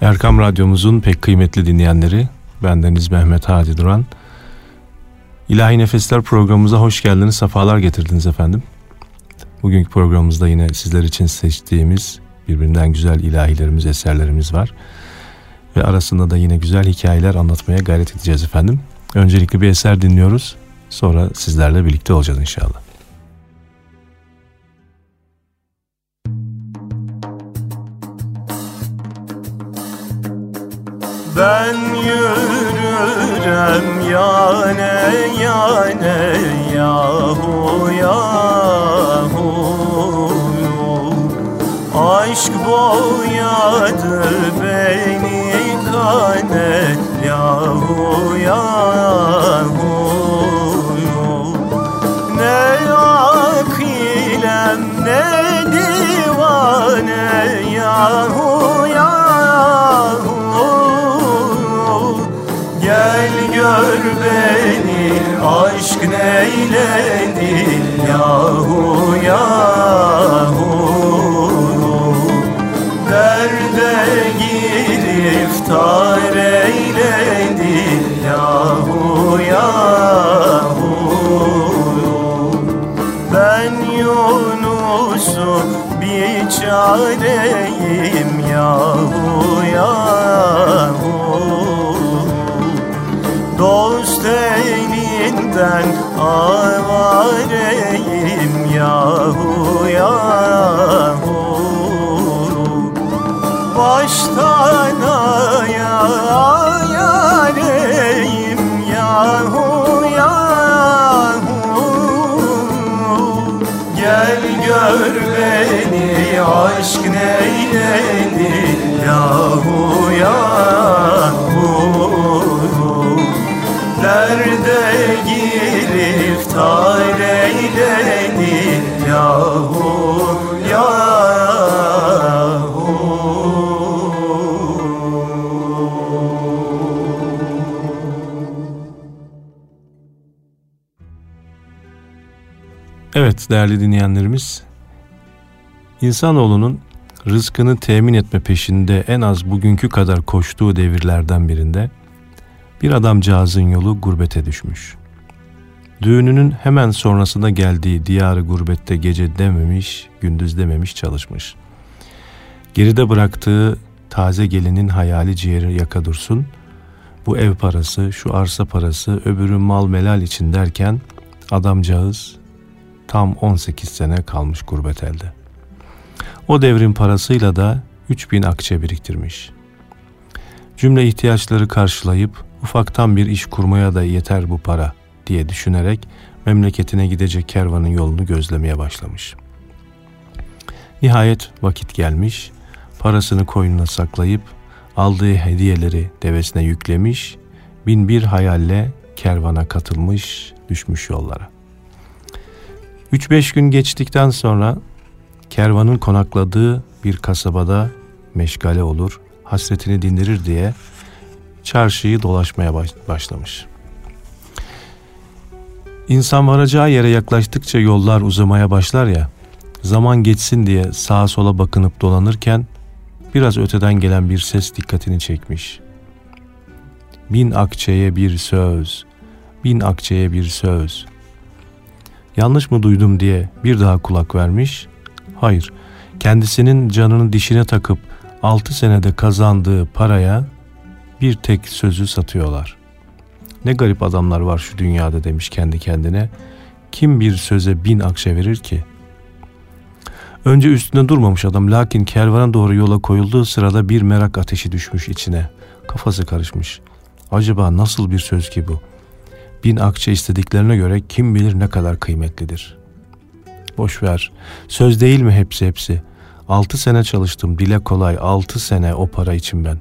Erkam Radyomuzun pek kıymetli dinleyenleri, bendeniz Mehmet Hadi Duran. İlahi Nefesler programımıza hoş geldiniz, sefalar getirdiniz efendim. Bugünkü programımızda yine sizler için seçtiğimiz birbirinden güzel ilahilerimiz, eserlerimiz var. Ve arasında da yine güzel hikayeler anlatmaya gayret edeceğiz efendim. Öncelikle bir eser dinliyoruz, sonra sizlerle birlikte olacağız inşallah. Ben yürürüm yâne yâne yahu yahu, aşk boyadı beni kane yahu yahu. Ne akilem ne divane yahu yahu. Gel gör beni, aşk neyledi yahu yahu. Derde giriftar eyledi yahu yahu. Ben Yunus'u bir çareyim yahu yahu. Dost elinden avareyim yahu yahu. Baştan ayareyim yahu yahu. Gel gör beni, aşk neyledi yahu yahu. Derde giriftar eyledi yahu yahu. Evet değerli dinleyenlerimiz, insanoğlunun rızkını temin etme peşinde en az bugünkü kadar koştuğu devirlerden birinde bir adamcağızın yolu gurbete düşmüş. Düğününün hemen sonrasında geldiği diyarı gurbette gece dememiş, gündüz dememiş çalışmış. Geride bıraktığı taze gelinin hayali ciğeri yaka dursun, bu ev parası, şu arsa parası, öbürü mal melal için derken adamcağız tam 18 sene kalmış gurbet elde. O devrin parasıyla da 3000 akçe biriktirmiş. Cümle ihtiyaçları karşılayıp ufaktan bir iş kurmaya da yeter bu para diye düşünerek memleketine gidecek kervanın yolunu gözlemeye başlamış. Nihayet vakit gelmiş, parasını koynuna saklayıp aldığı hediyeleri devesine yüklemiş, bin bir hayalle kervana katılmış, düşmüş yollara. 3-5 gün geçtikten sonra kervanın konakladığı bir kasabada meşgale olur, hasretini dindirir diye çarşıyı dolaşmaya başlamış. İnsan varacağı yere yaklaştıkça yollar uzamaya başlar ya, zaman geçsin diye sağa sola bakınıp dolanırken biraz öteden gelen bir ses dikkatini çekmiş. Bin akçeye bir söz, bin akçeye bir söz. Yanlış mı duydum diye bir daha kulak vermiş. Hayır, kendisinin canını dişine takıp 6 senede kazandığı paraya bir tek sözü satıyorlar. Ne garip adamlar var şu dünyada demiş kendi kendine. Kim bir söze 1000 akçe verir ki? Önce üstüne durmamış adam, lakin kervana doğru yola koyulduğu sırada bir merak ateşi düşmüş içine. Kafası karışmış. Acaba nasıl bir söz ki bu? 1000 akçe istediklerine göre kim bilir ne kadar kıymetlidir. Boşver. Söz değil mi hepsi? 6 sene çalıştım, dile kolay, 6 sene o para için ben.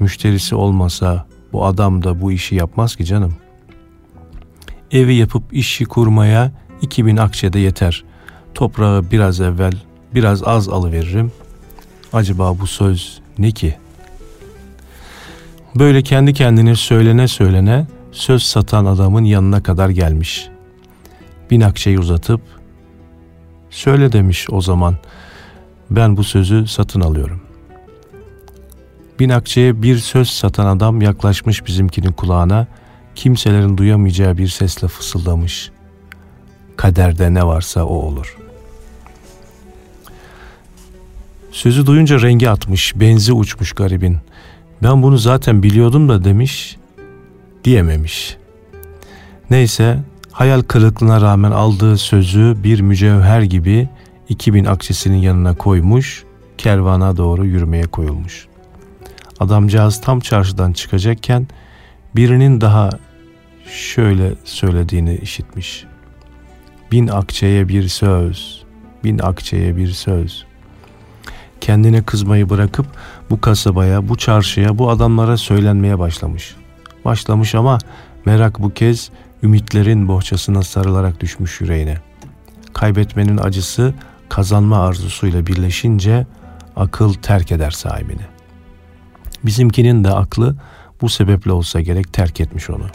Müşterisi olmasa bu adam da bu işi yapmaz ki canım. Evi yapıp işi kurmaya 2000 akçe de yeter. Toprağı biraz evvel, biraz az alıveririm. Acaba bu söz ne ki? Böyle kendi kendine söylene söz satan adamın yanına kadar gelmiş. 1000 akçeyi uzatıp, söyle demiş o zaman, ben bu sözü satın alıyorum. Binakçı'ya bir söz satan adam yaklaşmış bizimkinin kulağına, kimselerin duyamayacağı bir sesle fısıldamış. Kaderde ne varsa o olur. Sözü duyunca rengi atmış, benzi uçmuş garibin. Ben bunu zaten biliyordum da demiş, diyememiş. Neyse, hayal kırıklığına rağmen aldığı sözü bir mücevher gibi 2000 akçesinin yanına koymuş, kervana doğru yürümeye koyulmuş. Adamcağız tam çarşıdan çıkacakken birinin daha şöyle söylediğini işitmiş. 1000 akçeye bir söz. Kendine kızmayı bırakıp bu kasabaya, bu çarşıya, bu adamlara söylenmeye başlamış. Başlamış ama merak bu kez ümitlerin bohçasına sarılarak düşmüş yüreğine. Kaybetmenin acısı kazanma arzusuyla birleşince akıl terk eder sahibini. Bizimkinin de aklı bu sebeple olsa gerek terk etmiş onu.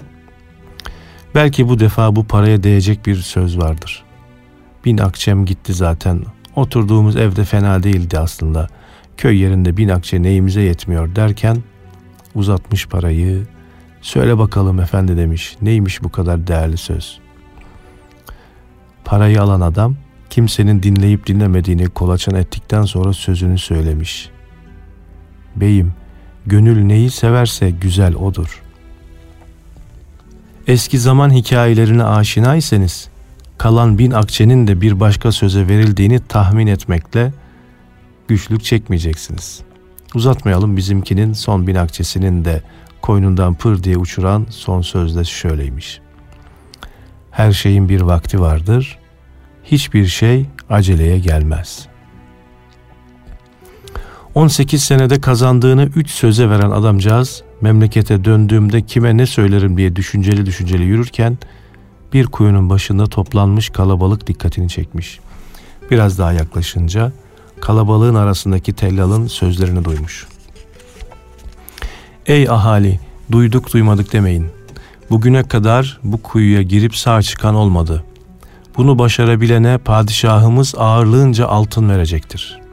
Belki bu defa bu paraya değecek bir söz vardır. 1000 akçem gitti zaten. Oturduğumuz evde fena değildi aslında. Köy yerinde 1000 akçe neyimize yetmiyor derken uzatmış parayı. Söyle bakalım efendi demiş. Neymiş bu kadar değerli söz? Parayı alan adam kimsenin dinleyip dinlemediğini kolaçan ettikten sonra sözünü söylemiş. Beyim, gönül neyi severse güzel odur. Eski zaman hikayelerine aşinaysanız, kalan 1000 akçenin de bir başka söze verildiğini tahmin etmekle güçlük çekmeyeceksiniz. Uzatmayalım, bizimkinin son 1000 akçesinin de koynundan pır diye uçuran son sözde şöyleymiş. Her şeyin bir vakti vardır, hiçbir şey aceleye gelmez. 18 senede kazandığını 3 söze veren adamcağız, memlekete döndüğümde kime ne söylerim diye düşünceli yürürken bir kuyunun başında toplanmış kalabalık dikkatini çekmiş. Biraz daha yaklaşınca kalabalığın arasındaki tellalın sözlerini duymuş. Ey ahali, duyduk duymadık demeyin. Bugüne kadar bu kuyuya girip sağ çıkan olmadı. Bunu başarabilene padişahımız ağırlığınca altın verecektir.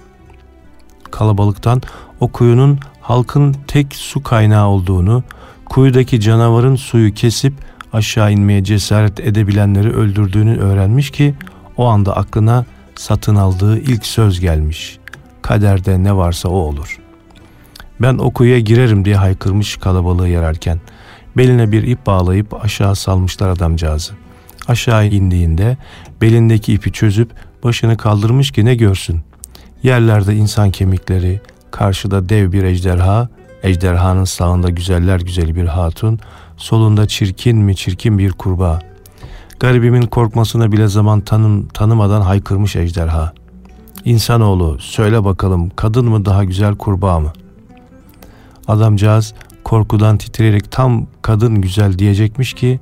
Kalabalıktan o kuyunun halkın tek su kaynağı olduğunu, kuyudaki canavarın suyu kesip aşağı inmeye cesaret edebilenleri öldürdüğünü öğrenmiş ki o anda aklına satın aldığı ilk söz gelmiş. Kaderde ne varsa o olur. Ben o kuyuya girerim diye haykırmış kalabalığı yararken. Beline bir ip bağlayıp aşağı salmışlar adamcağızı. Aşağı indiğinde belindeki ipi çözüp başını kaldırmış ki ne görsün. Yerlerde insan kemikleri, karşıda dev bir ejderha, ejderhanın sağında güzeller güzeli bir hatun, solunda çirkin bir kurbağa. Garibimin korkmasına bile zaman tanımadan haykırmış ejderha. İnsanoğlu, söyle bakalım, kadın mı daha güzel, kurbağa mı? Adamcağız korkudan titreyerek tam kadın güzel diyecekmiş ki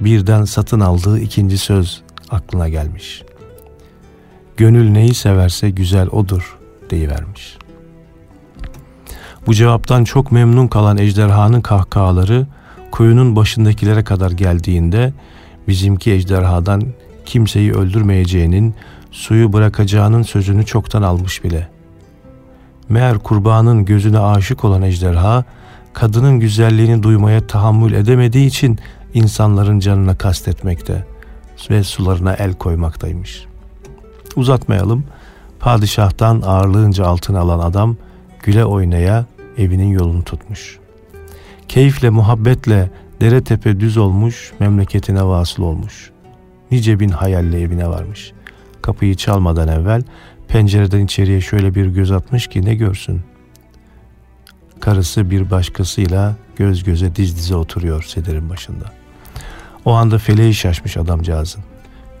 birden satın aldığı ikinci söz aklına gelmiş. Gönül neyi severse güzel odur deyivermiş. Bu cevaptan çok memnun kalan ejderhanın kahkahaları kuyunun başındakilere kadar geldiğinde bizimki ejderhadan kimseyi öldürmeyeceğinin, suyu bırakacağının sözünü çoktan almış bile. Meğer kurbanın gözüne aşık olan ejderha kadının güzelliğini duymaya tahammül edemediği için insanların canına kastetmekte ve sularına el koymaktaymış. Uzatmayalım, padişahtan ağırlığınca altın alan adam güle oynaya evinin yolunu tutmuş. Keyifle, muhabbetle dere tepe düz olmuş, memleketine vasıl olmuş. Nice bin hayalle evine varmış. Kapıyı çalmadan evvel pencereden içeriye şöyle bir göz atmış ki ne görsün. Karısı bir başkasıyla göz göze diz dize oturuyor sedirin başında. O anda feleği şaşmış adamcağızın.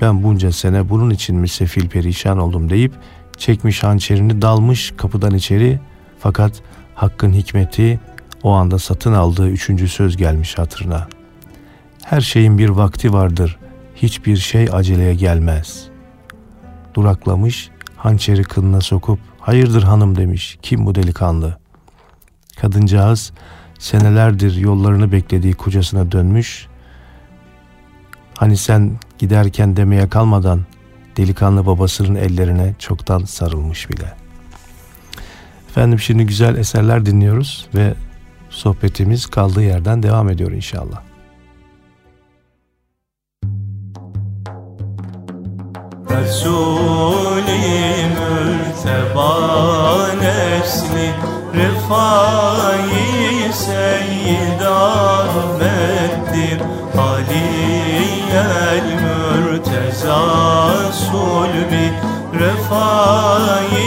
Ben bunca sene bunun için mi sefil perişan oldum deyip çekmiş hançerini, dalmış kapıdan içeri. Fakat hakkın hikmeti o anda satın aldığı 3. söz gelmiş hatırına. Her şeyin bir vakti vardır, hiçbir şey aceleye gelmez. Duraklamış, hançeri kınına sokup hayırdır hanım demiş, kim bu delikanlı? Kadıncağız senelerdir yollarını beklediği kocasına dönmüş. Hani sen giderken demeye kalmadan delikanlı babasının ellerine çoktan sarılmış bile. Efendim şimdi güzel eserler dinliyoruz ve sohbetimiz kaldığı yerden devam ediyor inşallah. Resulim mürteba nefsli rifai seyyid ahmettir haliyel mürteza sulbi rifai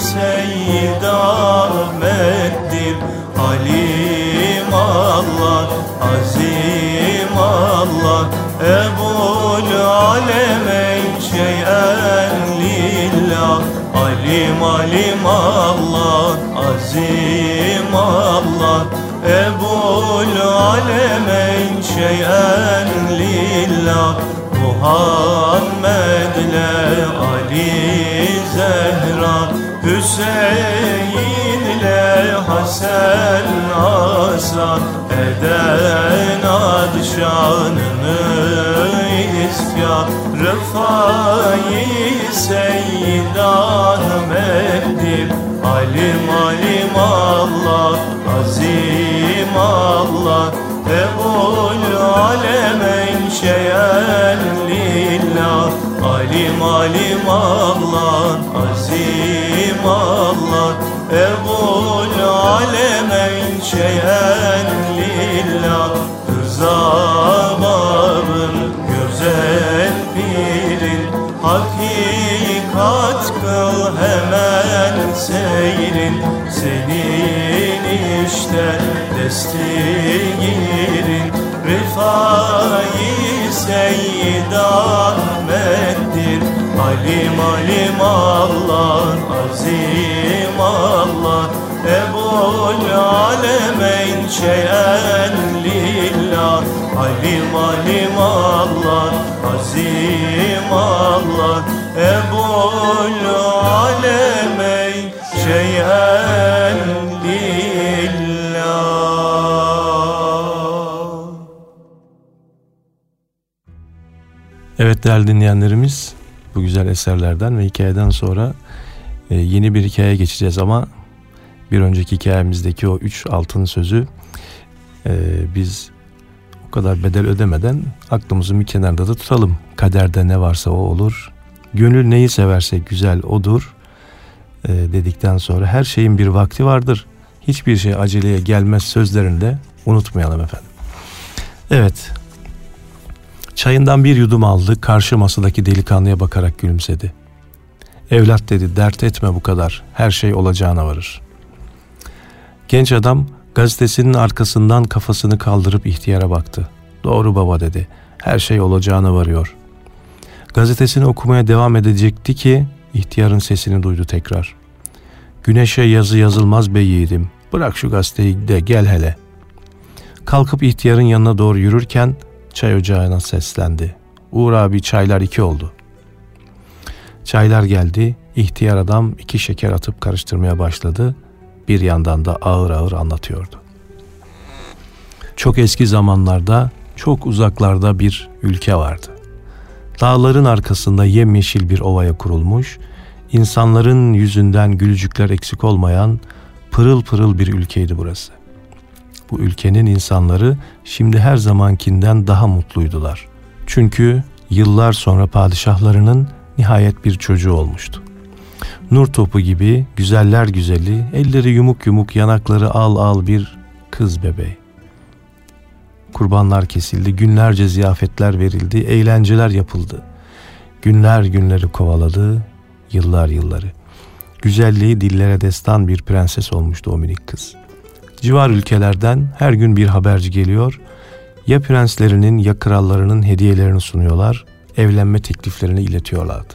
seyyid ahmettir halim Allah azim Allah ebul alemeyn şeyen lillah alim alim Allah azim Allah ebul alemeyn şeyen lillah Muhammed'le Ali Zehra Hüseyin'le Hasan Hasan eden ad şanını isya Rıfai Seyyid Ahmet'dir Alim Alim Allah Azim Allah Ebul Alemeyn Şeyen Lillah Alim Alim Allah Azim Allah Ebul Alemeyn Şeyen Lillah Rızababın güzel birin Hakikat kıl hemen seyrin Senin işte destigirin Rifai Seyyid Ahmet'tir Alim Alim Allah Azim Allah Ebul Alemeyn Şeyen Lillah Alim Alim Allah Azim Allah Ebul Alemeyn Şeyen Lillah. Evet değerli dinleyenlerimiz, bu güzel eserlerden ve hikayeden sonra yeni bir hikayeye geçeceğiz ama bir önceki hikayemizdeki o üç altın sözü biz o kadar bedel ödemeden aklımızın bir kenarında da tutalım. Kaderde ne varsa o olur. Gönül neyi severse güzel odur dedikten sonra her şeyin bir vakti vardır. Hiçbir şey aceleye gelmez sözlerini de unutmayalım efendim. Evet. Çayından bir yudum aldı. Karşı masadaki delikanlıya bakarak gülümsedi. Evlat dedi, dert etme bu kadar. Her şey olacağına varır. Genç adam gazetesinin arkasından kafasını kaldırıp ihtiyara baktı. Doğru baba dedi. Her şey olacağına varıyor. Gazetesini okumaya devam edecekti ki ihtiyarın sesini duydu tekrar. Güneşe yazı yazılmaz be yiğidim. Bırak şu gazeteyi de gel hele. Kalkıp ihtiyarın yanına doğru yürürken çay ocağına seslendi. Uğur abi çaylar iki oldu. Çaylar geldi. İhtiyar adam iki şeker atıp karıştırmaya başladı. Bir yandan da ağır ağır anlatıyordu. Çok eski zamanlarda, çok uzaklarda bir ülke vardı. Dağların arkasında yemyeşil bir ovaya kurulmuş, insanların yüzünden gülücükler eksik olmayan pırıl pırıl bir ülkeydi burası. Bu ülkenin insanları şimdi her zamankinden daha mutluydular. Çünkü yıllar sonra padişahlarının nihayet bir çocuğu olmuştu. Nur topu gibi güzeller güzeli, elleri yumuk yumuk, yanakları al al bir kız bebeği. Kurbanlar kesildi, günlerce ziyafetler verildi, eğlenceler yapıldı. Günler günleri kovaladı, yıllar yılları. Güzelliği dillere destan bir prenses olmuştu o minik kız. Civar ülkelerden her gün bir haberci geliyor, ya prenslerinin ya krallarının hediyelerini sunuyorlar, evlenme tekliflerini iletiyorlardı.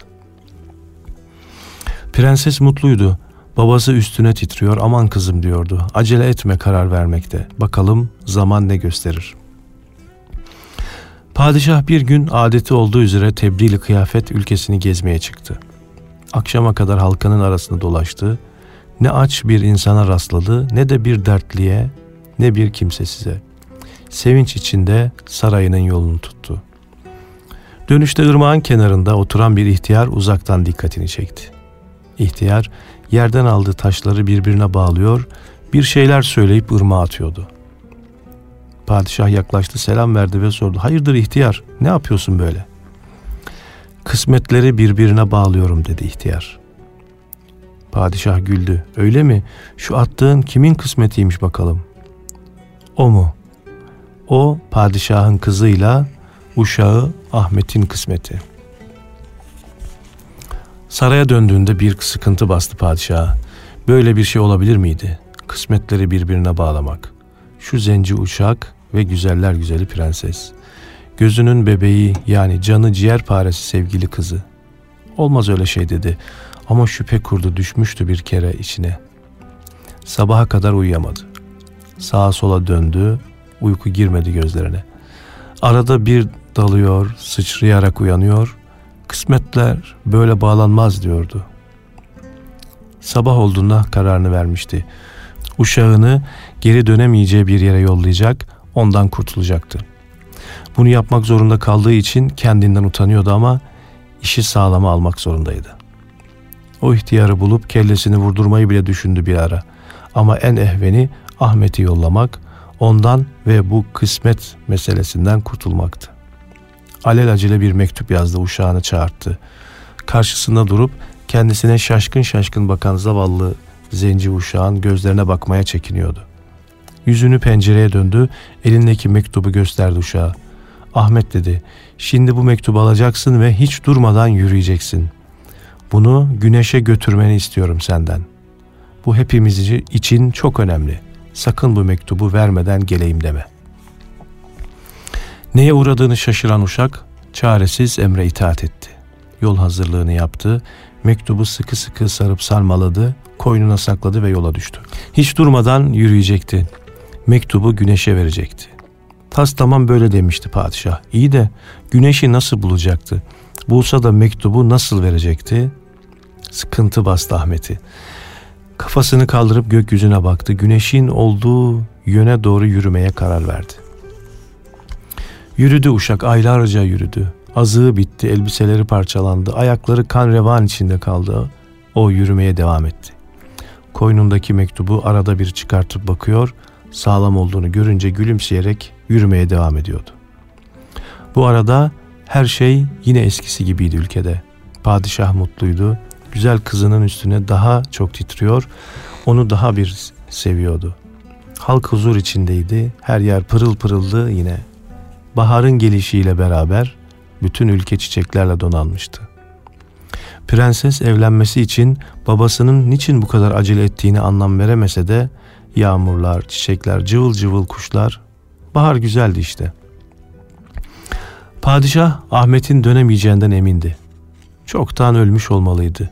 Prenses mutluydu. Babası üstüne titriyor, aman kızım diyordu. Acele etme karar vermekte. Bakalım zaman ne gösterir. Padişah bir gün adeti olduğu üzere tebdili kıyafet ülkesini gezmeye çıktı. Akşama kadar halkanın arasında dolaştı. Ne aç bir insana rastladı, ne de bir dertliye, ne bir kimsesize. Sevinç içinde sarayının yolunu tuttu. Dönüşte ırmağın kenarında oturan bir ihtiyar uzaktan dikkatini çekti. İhtiyar yerden aldığı taşları birbirine bağlıyor, bir şeyler söyleyip ırmağa atıyordu. Padişah yaklaştı, selam verdi ve sordu. "Hayırdır ihtiyar, ne yapıyorsun böyle?" "Kısmetleri birbirine bağlıyorum," dedi ihtiyar. Padişah güldü. "Öyle mi? Şu attığın kimin kısmetiymiş bakalım?" "O mu? O padişahın kızıyla uşağı Ahmet'in kısmeti." Saraya döndüğünde bir sıkıntı bastı padişaha. Böyle bir şey olabilir miydi? Kısmetleri birbirine bağlamak. Şu zenci uşak ve güzeller güzeli prenses. Gözünün bebeği, yani canı ciğerparesi sevgili kızı. Olmaz öyle şey dedi. Ama şüphe kurdu, düşmüştü bir kere içine. Sabaha kadar uyuyamadı. Sağa sola döndü, uyku girmedi gözlerine. Arada bir dalıyor, sıçrayarak uyanıyor. Kısmetler böyle bağlanmaz diyordu. Sabah olduğunda kararını vermişti. Uşağını geri dönemeyeceği bir yere yollayacak, ondan kurtulacaktı. Bunu yapmak zorunda kaldığı için kendinden utanıyordu ama işi sağlama almak zorundaydı. O ihtiyarı bulup kellesini vurdurmayı bile düşündü bir ara. Ama en ehveni Ahmet'i yollamak, ondan ve bu kısmet meselesinden kurtulmaktı. Alelacele bir mektup yazdı, uşağını çağırttı. Karşısında durup kendisine şaşkın şaşkın bakan zavallı zenci uşağın gözlerine bakmaya çekiniyordu. Yüzünü pencereye döndü, elindeki mektubu gösterdi uşağa. "Ahmet," dedi, "şimdi bu mektubu alacaksın ve hiç durmadan yürüyeceksin. Bunu güneşe götürmeni istiyorum senden. Bu hepimiz için çok önemli. Sakın bu mektubu vermeden geleyim deme." Neye uğradığını şaşıran uşak çaresiz emre itaat etti. Yol hazırlığını yaptı, mektubu sıkı sıkı sarıp sarmaladı, koynuna sakladı ve yola düştü. Hiç durmadan yürüyecekti. Mektubu güneşe verecekti. Taslamam böyle demişti padişah. İyi de güneşi nasıl bulacaktı? Bulsa da mektubu nasıl verecekti? Sıkıntı bastı Ahmet'i. Kafasını kaldırıp gökyüzüne baktı. Güneşin olduğu yöne doğru yürümeye karar verdi. Yürüdü uşak, aylarca yürüdü. Azığı bitti, elbiseleri parçalandı. Ayakları kan revan içinde kaldı. O yürümeye devam etti. Koynundaki mektubu arada bir çıkartıp bakıyor. Sağlam olduğunu görünce gülümseyerek yürümeye devam ediyordu. Bu arada her şey yine eskisi gibiydi ülkede. Padişah mutluydu. Güzel kızının üstüne daha çok titriyor, onu daha bir seviyordu. Halk huzur içindeydi, her yer pırıl pırıldı yine. Baharın gelişiyle beraber bütün ülke çiçeklerle donanmıştı. Prenses evlenmesi için babasının niçin bu kadar acele ettiğini anlam veremese de yağmurlar, çiçekler, cıvıl cıvıl kuşlar, bahar güzeldi işte. Padişah Ahmet'in dönemeyeceğinden emindi. Çoktan ölmüş olmalıydı.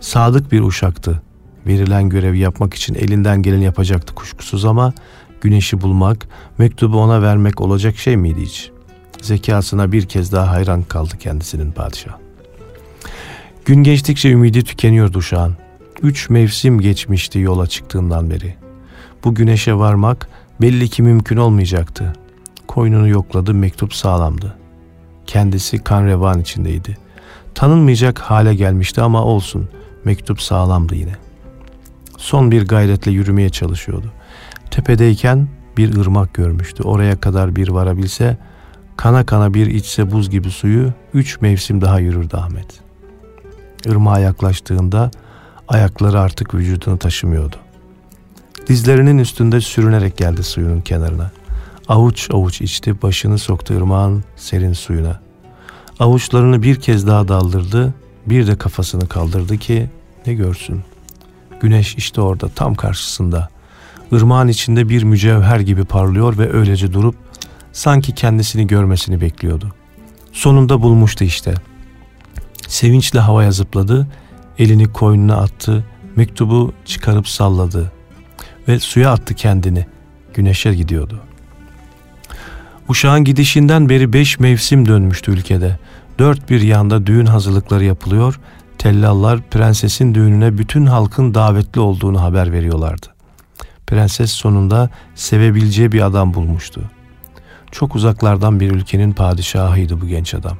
Sadık bir uşaktı. Verilen görevi yapmak için elinden geleni yapacaktı kuşkusuz ama güneşi bulmak, mektubu ona vermek olacak şey miydi hiç? Zekasına bir kez daha hayran kaldı kendisinin padişah. Gün geçtikçe ümidi tükeniyordu uşağın. 3 mevsim geçmişti yola çıktığından beri. Bu güneşe varmak belli ki mümkün olmayacaktı. Koynunu yokladı, mektup sağlamdı. Kendisi kan revan içindeydi. Tanınmayacak hale gelmişti ama olsun, mektup sağlamdı yine. Son bir gayretle yürümeye çalışıyordu. Tepedeyken bir ırmak görmüştü. Oraya kadar bir varabilse, kana kana bir içse buz gibi suyu, 3 mevsim daha yürürdü Ahmet. Irmağa yaklaştığında ayakları artık vücudunu taşımıyordu. Dizlerinin üstünde sürünerek geldi suyunun kenarına. Avuç avuç içti, başını soktu ırmağın serin suyuna. Avuçlarını bir kez daha daldırdı, bir de kafasını kaldırdı ki ne görsün. Güneş işte orada, tam karşısında. Irmağın içinde bir mücevher gibi parlıyor ve öylece durup sanki kendisini görmesini bekliyordu. Sonunda bulmuştu işte. Sevinçle havaya zıpladı, elini koynuna attı, mektubu çıkarıp salladı ve suya attı kendini. Güneşe gidiyordu. Uşağın gidişinden beri 5 mevsim dönmüştü ülkede. 4 bir yanda düğün hazırlıkları yapılıyor, tellallar prensesin düğününe bütün halkın davetli olduğunu haber veriyorlardı. Prenses sonunda sevebileceği bir adam bulmuştu. Çok uzaklardan bir ülkenin padişahıydı bu genç adam.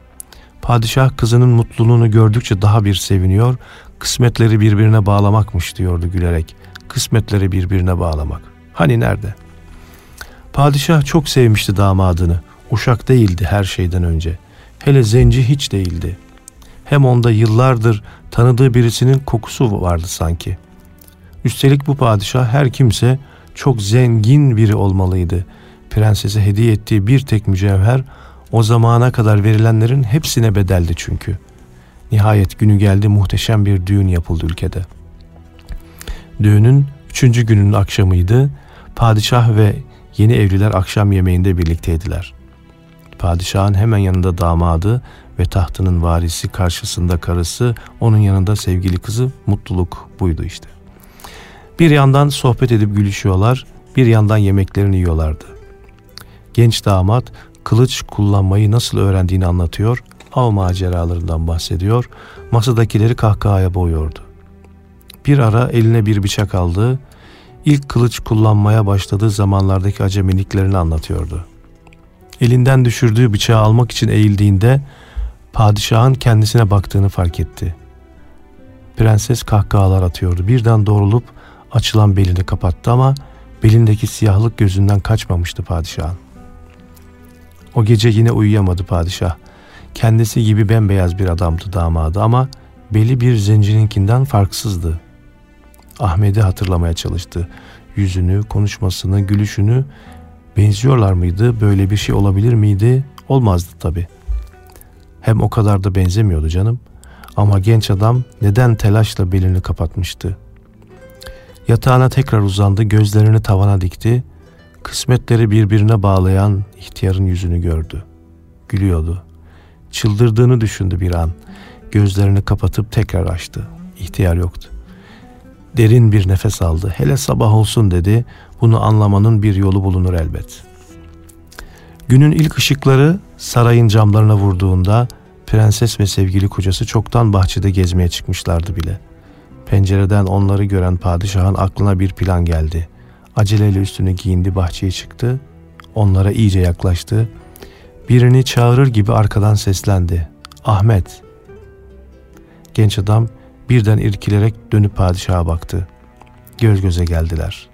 Padişah kızının mutluluğunu gördükçe daha bir seviniyor, kısmetleri birbirine bağlamakmış diyordu gülerek. Kısmetleri birbirine bağlamak. Hani nerede? Padişah çok sevmişti damadını. Uşak değildi her şeyden önce. Hele zenci hiç değildi. Hem onda yıllardır tanıdığı birisinin kokusu vardı sanki. Üstelik bu padişah her kimse çok zengin biri olmalıydı. Prensese hediye ettiği bir tek mücevher o zamana kadar verilenlerin hepsine bedeldi çünkü. Nihayet günü geldi, muhteşem bir düğün yapıldı ülkede. Düğünün 3. gününün akşamıydı. Padişah ve yeni evliler akşam yemeğinde birlikteydiler. Padişahın hemen yanında damadı ve tahtının varisi, karşısında karısı, onun yanında sevgili kızı. Mutluluk buydu işte. Bir yandan sohbet edip gülüşüyorlar, bir yandan yemeklerini yiyorlardı. Genç damat kılıç kullanmayı nasıl öğrendiğini anlatıyor, av maceralarından bahsediyor, masadakileri kahkahaya boğuyordu. Bir ara eline bir bıçak aldı, ilk kılıç kullanmaya başladığı zamanlardaki acemiliklerini anlatıyordu. Elinden düşürdüğü bıçağı almak için eğildiğinde padişahın kendisine baktığını fark etti. Prenses kahkahalar atıyordu. Birden doğrulup açılan belini kapattı ama belindeki siyahlık gözünden kaçmamıştı padişahın. O gece yine uyuyamadı padişah. Kendisi gibi bembeyaz bir adamdı damadı ama beli bir zencininkinden farksızdı. Ahmet'i hatırlamaya çalıştı. Yüzünü, konuşmasını, gülüşünü, benziyorlar mıydı? Böyle bir şey olabilir miydi? Olmazdı tabii. Hem o kadar da benzemiyordu canım. Ama genç adam neden telaşla belini kapatmıştı? Yatağına tekrar uzandı, gözlerini tavana dikti. Kısmetleri birbirine bağlayan ihtiyarın yüzünü gördü. Gülüyordu. Çıldırdığını düşündü bir an. Gözlerini kapatıp tekrar açtı. İhtiyar yoktu. Derin bir nefes aldı. Hele sabah olsun dedi. Bunu anlamanın bir yolu bulunur elbet. Günün ilk ışıkları sarayın camlarına vurduğunda prenses ve sevgili kocası çoktan bahçede gezmeye çıkmışlardı bile. Pencereden onları gören padişahın aklına bir plan geldi. Aceleyle üstünü giyindi, bahçeye çıktı. Onlara iyice yaklaştı. Birini çağırır gibi arkadan seslendi. Ahmet. Genç adam birden irkilerek dönüp padişaha baktı. Göz göze geldiler.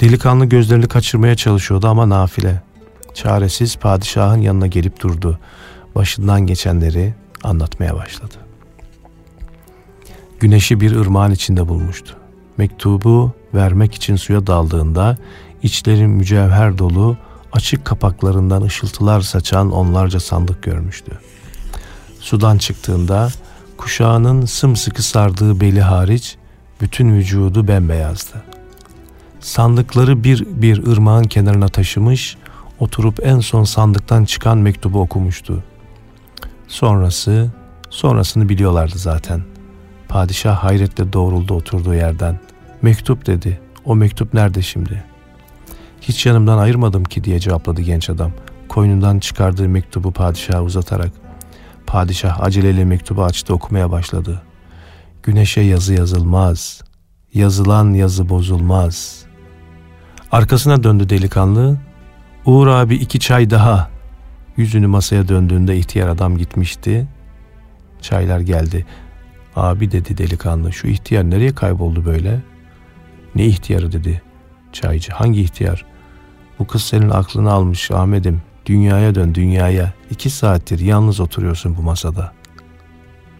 Delikanlı gözlerini kaçırmaya çalışıyordu ama nafile. Çaresiz padişahın yanına gelip durdu. Başından geçenleri anlatmaya başladı. Güneşi bir ırmağın içinde bulmuştu. Mektubu vermek için suya daldığında içleri mücevher dolu, açık kapaklarından ışıltılar saçan onlarca sandık görmüştü. Sudan çıktığında kuşağının sımsıkı sardığı beli hariç bütün vücudu bembeyazdı. Sandıkları bir ırmağın kenarına taşımış, oturup en son sandıktan çıkan mektubu okumuştu. Sonrasını biliyorlardı zaten. Padişah hayretle doğruldu oturduğu yerden. Mektup dedi. O mektup nerede şimdi? Hiç yanımdan ayırmadım ki diye cevapladı genç adam. Koynundan çıkardığı mektubu padişaha uzatarak. Padişah aceleyle mektubu açtı, okumaya başladı. Güneşe yazı yazılmaz, yazılan yazı bozulmaz. Arkasına döndü delikanlı. Uğur abi 2 çay daha. Yüzünü masaya döndüğünde ihtiyar adam gitmişti. Çaylar geldi. Abi dedi delikanlı, şu ihtiyar nereye kayboldu böyle? Ne ihtiyarı dedi çaycı. Hangi ihtiyar? Bu kız senin aklını almış Ahmet'im. Dünyaya dön, dünyaya. 2 saattir yalnız oturuyorsun bu masada.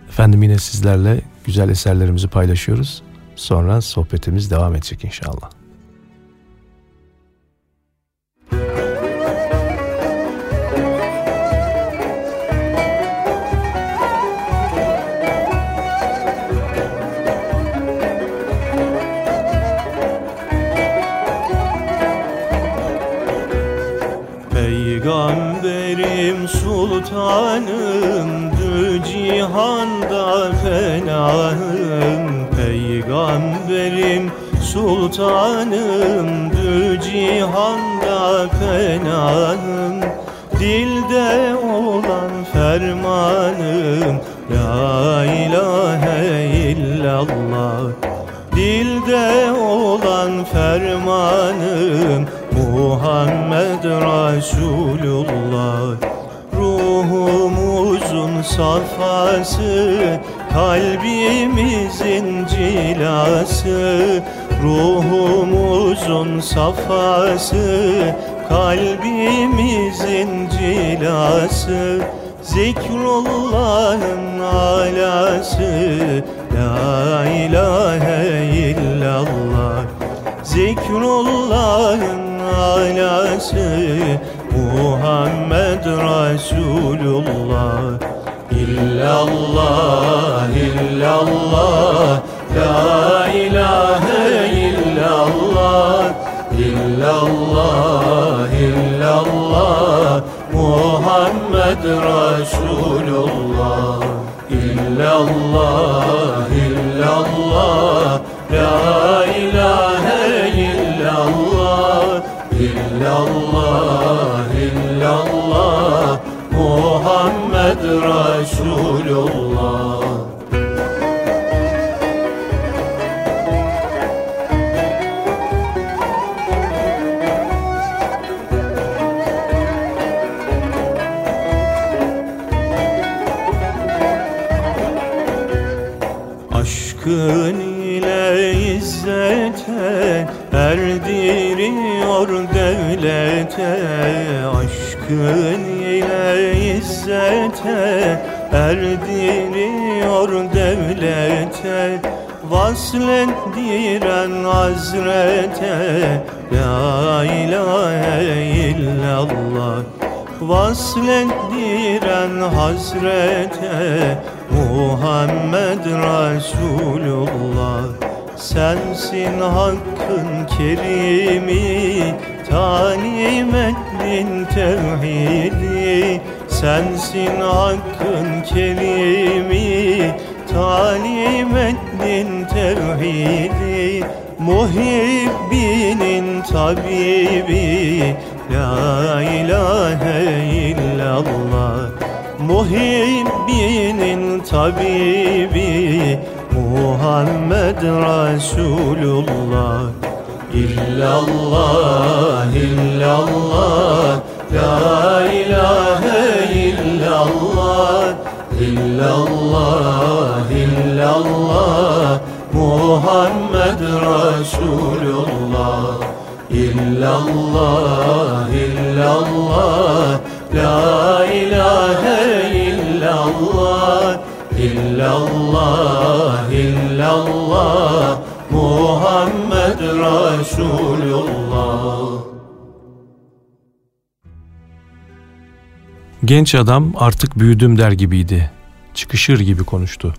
Efendim, yine sizlerle güzel eserlerimizi paylaşıyoruz. Sonra sohbetimiz devam edecek inşallah. Peygamberim sultanımdı, cihanda fenahım. Peygamberim sultanımdı, cihanda fenahım. Dilde olan fermanım la ilahe illallah. Dilde olan fermanım Muhammed Resulullah. Ruhumuzun safası kalbimizin cilası, ruhumuzun safası, kalbimizin cilası, zikrullahın alası. La ilahe illallah, zikrullahın alası, Muhammed Resulullah. İllallah, illallah, la ilahe illallah, illallah, illallah, Muhammed Resulullah. İllallah, illallah, la ilahe illallah, illallah, illallah, Muhammed Resulullah. Aşkın ile izzete erdiriyor devlete, aşkın ile izzete erdiriyor devlete, vaslettiren hazrete. La ilahe illallah, vaslettiren hazrete, Muhammed Resulullah. Sensin hakkın kerimi, talim ettin tevhidi, sensin hakkın kerimi, talim ettin tevhidi, muhibbinin tabibi. La ilahe illallah, muhibbinin tabibi, Muhammed Resulullah. İllallah, illallah, la ilahe illallah, illallah, illallah, Muhammed Resulullah. İllallah, illallah, la ilahe illallah, illallah, illallah, Muhammed Resulullah. Genç adam artık büyüdüm der gibiydi. Çıkışır gibi konuştu.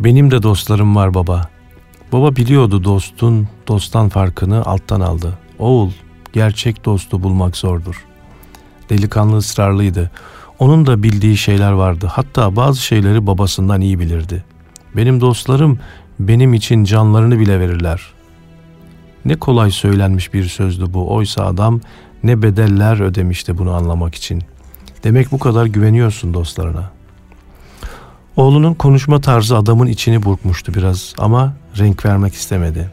Benim de dostlarım var baba. Baba biliyordu dostun dosttan farkını alttan aldı. Oğul, gerçek dostu bulmak zordur. Delikanlı ısrarlıydı. Onun da bildiği şeyler vardı. Hatta bazı şeyleri babasından iyi bilirdi. Benim dostlarım benim için canlarını bile verirler. Ne kolay söylenmiş bir sözdü bu. Oysa adam ne bedeller ödemişti bunu anlamak için. Demek bu kadar güveniyorsun dostlarına. Oğlunun konuşma tarzı adamın içini burkmuştu biraz ama renk vermek istemedi.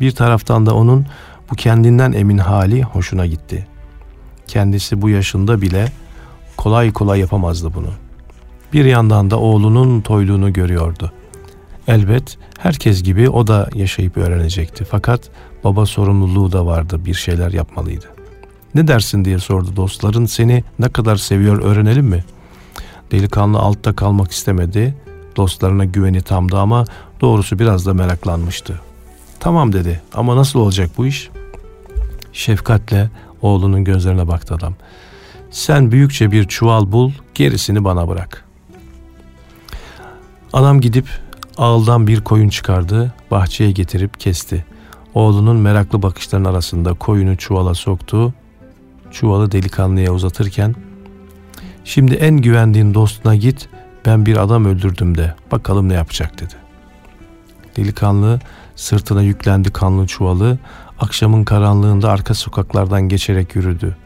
Bir taraftan da onun bu kendinden emin hali hoşuna gitti. Kendisi bu yaşında bile kolay kolay yapamazdı bunu. Bir yandan da oğlunun toyluğunu görüyordu. Elbet herkes gibi o da yaşayıp öğrenecekti. Fakat baba sorumluluğu da vardı, bir şeyler yapmalıydı. Ne dersin diye sordu. Dostların seni ne kadar seviyor öğrenelim mi? Delikanlı altta kalmak istemedi. Dostlarına güveni tamdı ama doğrusu biraz da meraklanmıştı. Tamam dedi ama nasıl olacak bu iş? Şefkatle oğlunun gözlerine baktı adam. Sen büyükçe bir çuval bul, gerisini bana bırak. Adam gidip ağıldan bir koyun çıkardı, bahçeye getirip kesti. Oğlunun meraklı bakışlarının arasında koyunu çuvala soktu. Çuvalı delikanlıya uzatırken, şimdi en güvendiğin dostuna git, ben bir adam öldürdüm de, bakalım ne yapacak dedi. Delikanlı sırtına yüklendi kanlı çuvalı, akşamın karanlığında arka sokaklardan geçerek yürüdü.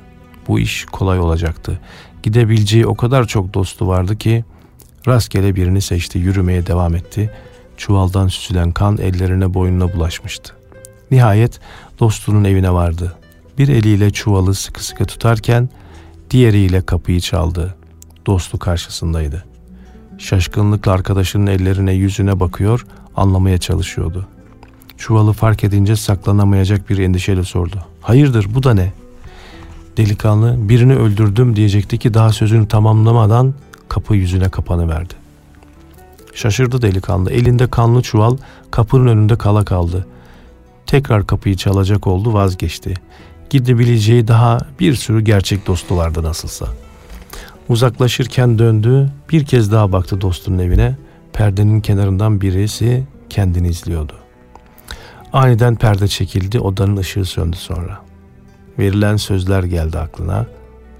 Bu iş kolay olacaktı. Gidebileceği o kadar çok dostu vardı ki rastgele birini seçti, yürümeye devam etti. Çuvaldan süzülen kan ellerine boynuna bulaşmıştı. Nihayet dostunun evine vardı. Bir eliyle çuvalı sıkı sıkı tutarken diğeriyle kapıyı çaldı. dostu karşısındaydı. Şaşkınlıkla arkadaşının ellerine, yüzüne bakıyor, anlamaya çalışıyordu. Çuvalı fark edince saklanamayacak bir endişeyle sordu. "Hayırdır, bu da ne?" Delikanlı, "Birini öldürdüm" diyecekti ki daha sözünü tamamlamadan kapı yüzüne kapanıverdi. Şaşırdı delikanlı. Elinde kanlı çuval kapının önünde kala kaldı. Tekrar kapıyı çalacak oldu, vazgeçti. Gidebileceği daha bir sürü gerçek dostu vardı nasılsa. Uzaklaşırken döndü, bir kez daha baktı dostunun evine. Perdenin kenarından birisi kendini izliyordu. Aniden perde çekildi, odanın ışığı söndü sonra. Verilen sözler geldi aklına.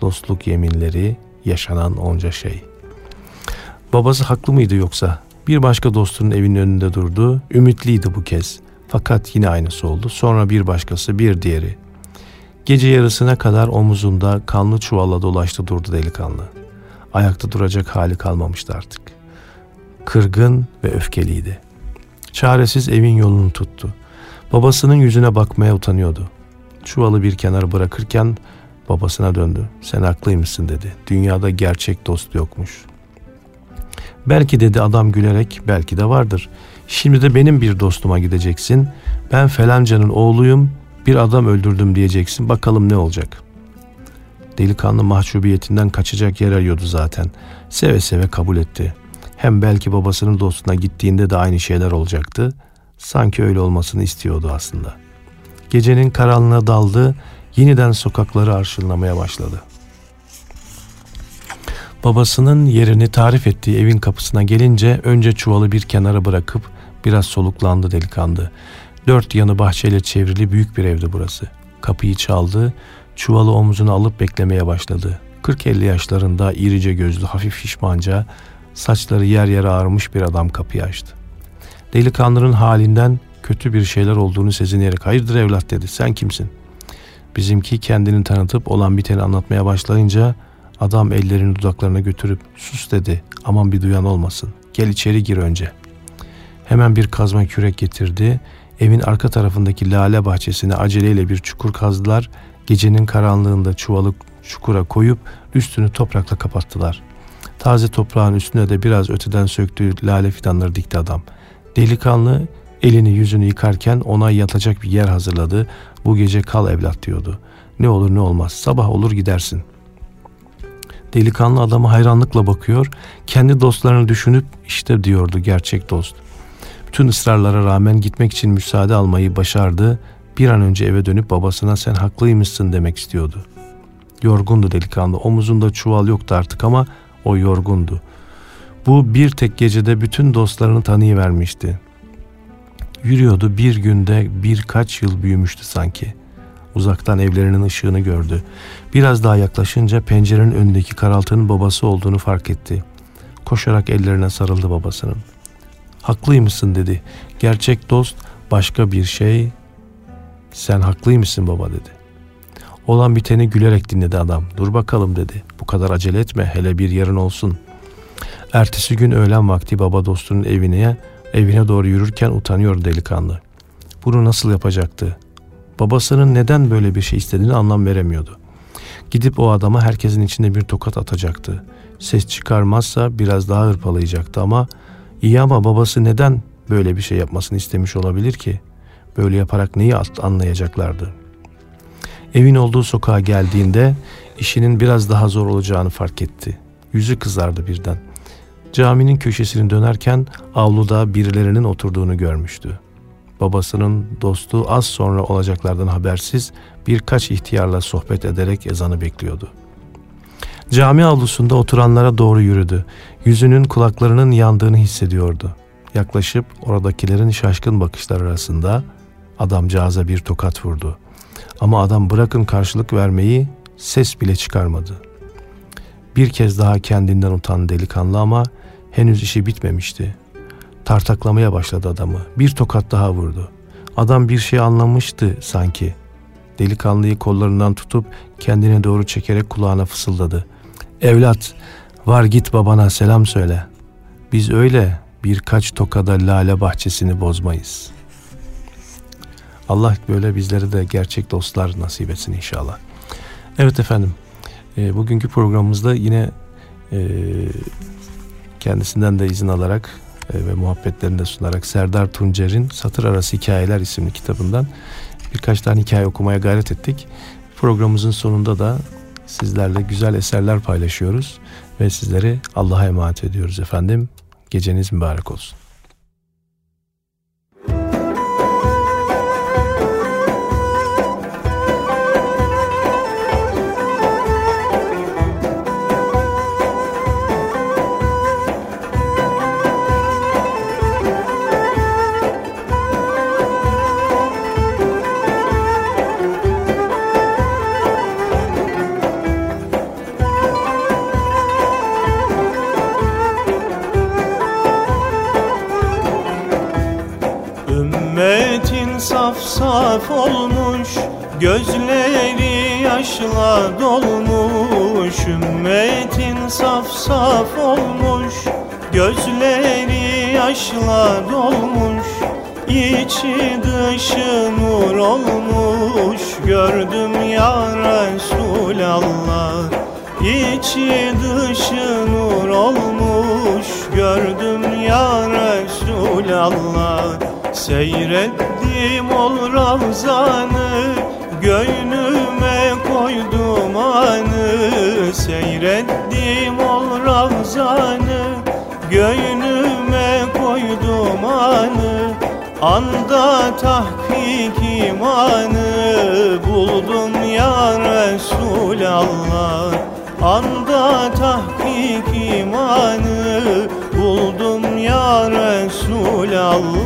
Dostluk yeminleri, yaşanan onca şey. Babası haklı mıydı yoksa? Bir başka dostunun evinin önünde durdu. Ümitliydi bu kez. Fakat yine aynısı oldu. Sonra bir başkası, bir diğeri. Gece yarısına kadar omuzunda kanlı çuvalla dolaştı durdu delikanlı. Ayakta duracak hali kalmamıştı artık. Kırgın ve öfkeliydi. Çaresiz evin yolunu tuttu. Babasının yüzüne bakmaya utanıyordu. Çuvalı bir kenara bırakırken babasına döndü. "Sen haklıymışsın" dedi. "Dünyada gerçek dost yokmuş." "Belki" dedi adam gülerek, "belki de vardır. Şimdi de benim bir dostuma gideceksin. Ben felancanın oğluyum, bir adam öldürdüm diyeceksin. Bakalım ne olacak?" Delikanlı mahcubiyetinden kaçacak yer arıyordu zaten. Seve seve kabul etti. Hem belki babasının dostuna gittiğinde de aynı şeyler olacaktı. Sanki öyle olmasını istiyordu aslında. Gecenin karanlığına daldı, yeniden sokakları arşınlamaya başladı. Babasının yerini tarif ettiği evin kapısına gelince önce çuvalı bir kenara bırakıp biraz soluklandı delikanlı. Dört yanı bahçeyle çevrili büyük bir evdi burası. Kapıyı çaldı, çuvalı omzuna alıp beklemeye başladı. 40-50 yaşlarında, irice gözlü, hafif şişmanca, saçları yer yer ağarmış bir adam kapıyı açtı. Delikanlının halinden kötü bir şeyler olduğunu sezinerek "Hayırdır evlat" dedi, "sen kimsin?" Bizimki kendini tanıtıp olan biteni anlatmaya başlayınca adam ellerini dudaklarına götürüp "Sus" dedi, "aman bir duyan olmasın, gel içeri gir önce." Hemen bir kazma kürek getirdi. Evin arka tarafındaki lale bahçesine aceleyle bir çukur kazdılar. Gecenin karanlığında çuvalı çukura koyup üstünü toprakla kapattılar. Taze toprağın üstüne de biraz öteden söktüğü lale fidanları dikti adam. Delikanlı elini yüzünü yıkarken ona yatacak bir yer hazırladı. "Bu gece kal evlat" diyordu. "Ne olur ne olmaz, sabah olur gidersin." Delikanlı adama hayranlıkla bakıyor. Kendi dostlarını düşünüp "işte" diyordu, "gerçek dost." Bütün ısrarlara rağmen gitmek için müsaade almayı başardı. Bir an önce eve dönüp babasına "sen haklıymışsın" demek istiyordu. Yorgundu delikanlı. Omuzunda çuval yoktu artık ama o yorgundu. Bu bir tek gecede bütün dostlarını tanıyıvermişti. Yürüyordu, bir günde birkaç yıl büyümüştü sanki. Uzaktan evlerinin ışığını gördü. Biraz daha yaklaşınca pencerenin önündeki karaltının babası olduğunu fark etti. Koşarak ellerine sarıldı babasının. "Haklıymışsın" dedi. "Gerçek dost başka bir şey. Sen haklıymışsın baba" dedi. Olan biteni gülerek dinledi adam. "Dur bakalım" dedi. "Bu kadar acele etme, hele bir yarın olsun." Ertesi gün öğlen vakti baba dostunun evine doğru yürürken utanıyor delikanlı. Bunu nasıl yapacaktı? Babasının neden böyle bir şey istediğini anlam veremiyordu. Gidip o adama herkesin içinde bir tokat atacaktı. Ses çıkarmazsa biraz daha hırpalayacaktı ama iyi, ama babası neden böyle bir şey yapmasını istemiş olabilir ki? Böyle yaparak neyi anlayacaklardı? Evin olduğu sokağa geldiğinde işinin biraz daha zor olacağını fark etti. Yüzü kızardı birden. Caminin köşesini dönerken avluda birilerinin oturduğunu görmüştü. Babasının dostu az sonra olacaklardan habersiz birkaç ihtiyarla sohbet ederek ezanı bekliyordu. Cami avlusunda oturanlara doğru yürüdü. Yüzünün, kulaklarının yandığını hissediyordu. Yaklaşıp oradakilerin şaşkın bakışları arasında adamcağıza bir tokat vurdu. Ama adam bırakın karşılık vermeyi, ses bile çıkarmadı. Bir kez daha kendinden utandı delikanlı ama henüz işi bitmemişti. Tartaklamaya başladı adamı. Bir tokat daha vurdu. Adam bir şey anlamıştı sanki. Delikanlıyı kollarından tutup kendine doğru çekerek kulağına fısıldadı. "Evlat, var git babana selam söyle. Biz öyle birkaç tokada lale bahçesini bozmayız." Allah böyle bizlere de gerçek dostlar nasip etsin inşallah. Evet efendim, bugünkü programımızda yine kendisinden de izin alarak ve muhabbetlerini de sunarak Serdar Tuncer'in Satır Arası Hikayeler isimli kitabından birkaç tane hikaye okumaya gayret ettik. Programımızın sonunda da sizlerle güzel eserler paylaşıyoruz ve sizleri Allah'a emanet ediyoruz efendim. Geceniz mübarek olsun. Saf olmuş, gözleri yaşla dolmuş. Ümmetin saf saf olmuş, gözleri yaşla dolmuş. İçi dışı nur olmuş, gördüm ya Resulallah. İçi dışı nur olmuş, gördüm ya Resulallah. Seyrettim ol Ravzan'ı, göğnüme koydum anı. Seyrettim ol Ravzan'ı, göğnüme koydum anı. Anda tahkik imanı, buldum ya Resulallah. Anda tahkik imanı, buldum ya Resulallah.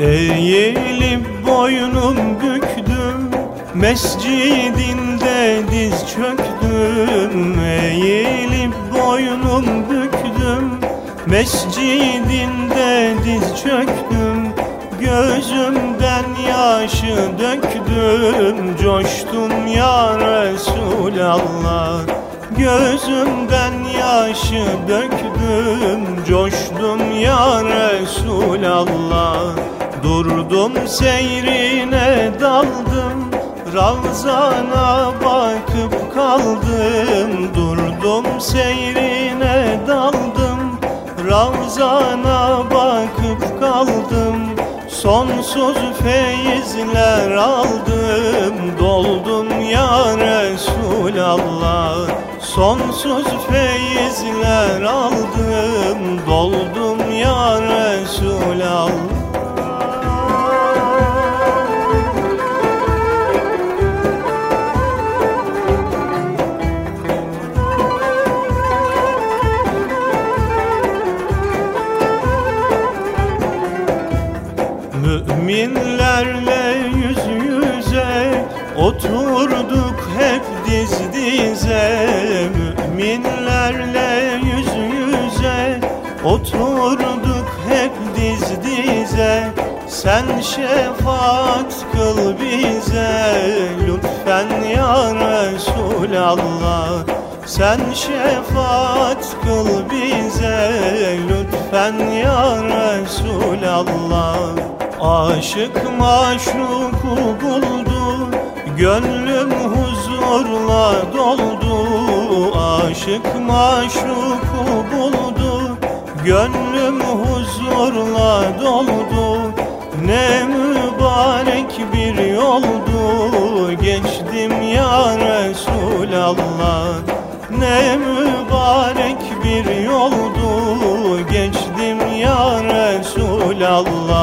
Eğilip boynum büktüm, mescidinde diz çöktüm. Eğilip boynum büktüm, mescidinde diz çöktüm. Gözümden yaşı döktüm, coştum ya Resulallah. Gözümden yaşı döktüm, coştum ya Resulallah. Durdum seyrine daldım, Ravzana bakıp kaldım. Durdum seyrine daldım, Ravzana bakıp kaldım. Sonsuz feyizler aldım, doldum ya Resulallah. Sonsuz feyizler aldım, doldum ya Resulallah. Müminlerle yüz yüze oturduk hep diz dize. Müminlerle yüz yüze oturduk hep diz dize. Sen şefaat kıl bize lütfen ya Resulallah. Sen şefaat kıl bize lütfen ya Resulallah. Aşık maşuku buldu, gönlüm huzurla doldu. Aşık maşuku buldu, gönlüm huzurla doldu. Ne mübarek bir yoldu, geçtim ya Resulallah. Ne mübarek bir yoldu, geçtim ya Resulallah.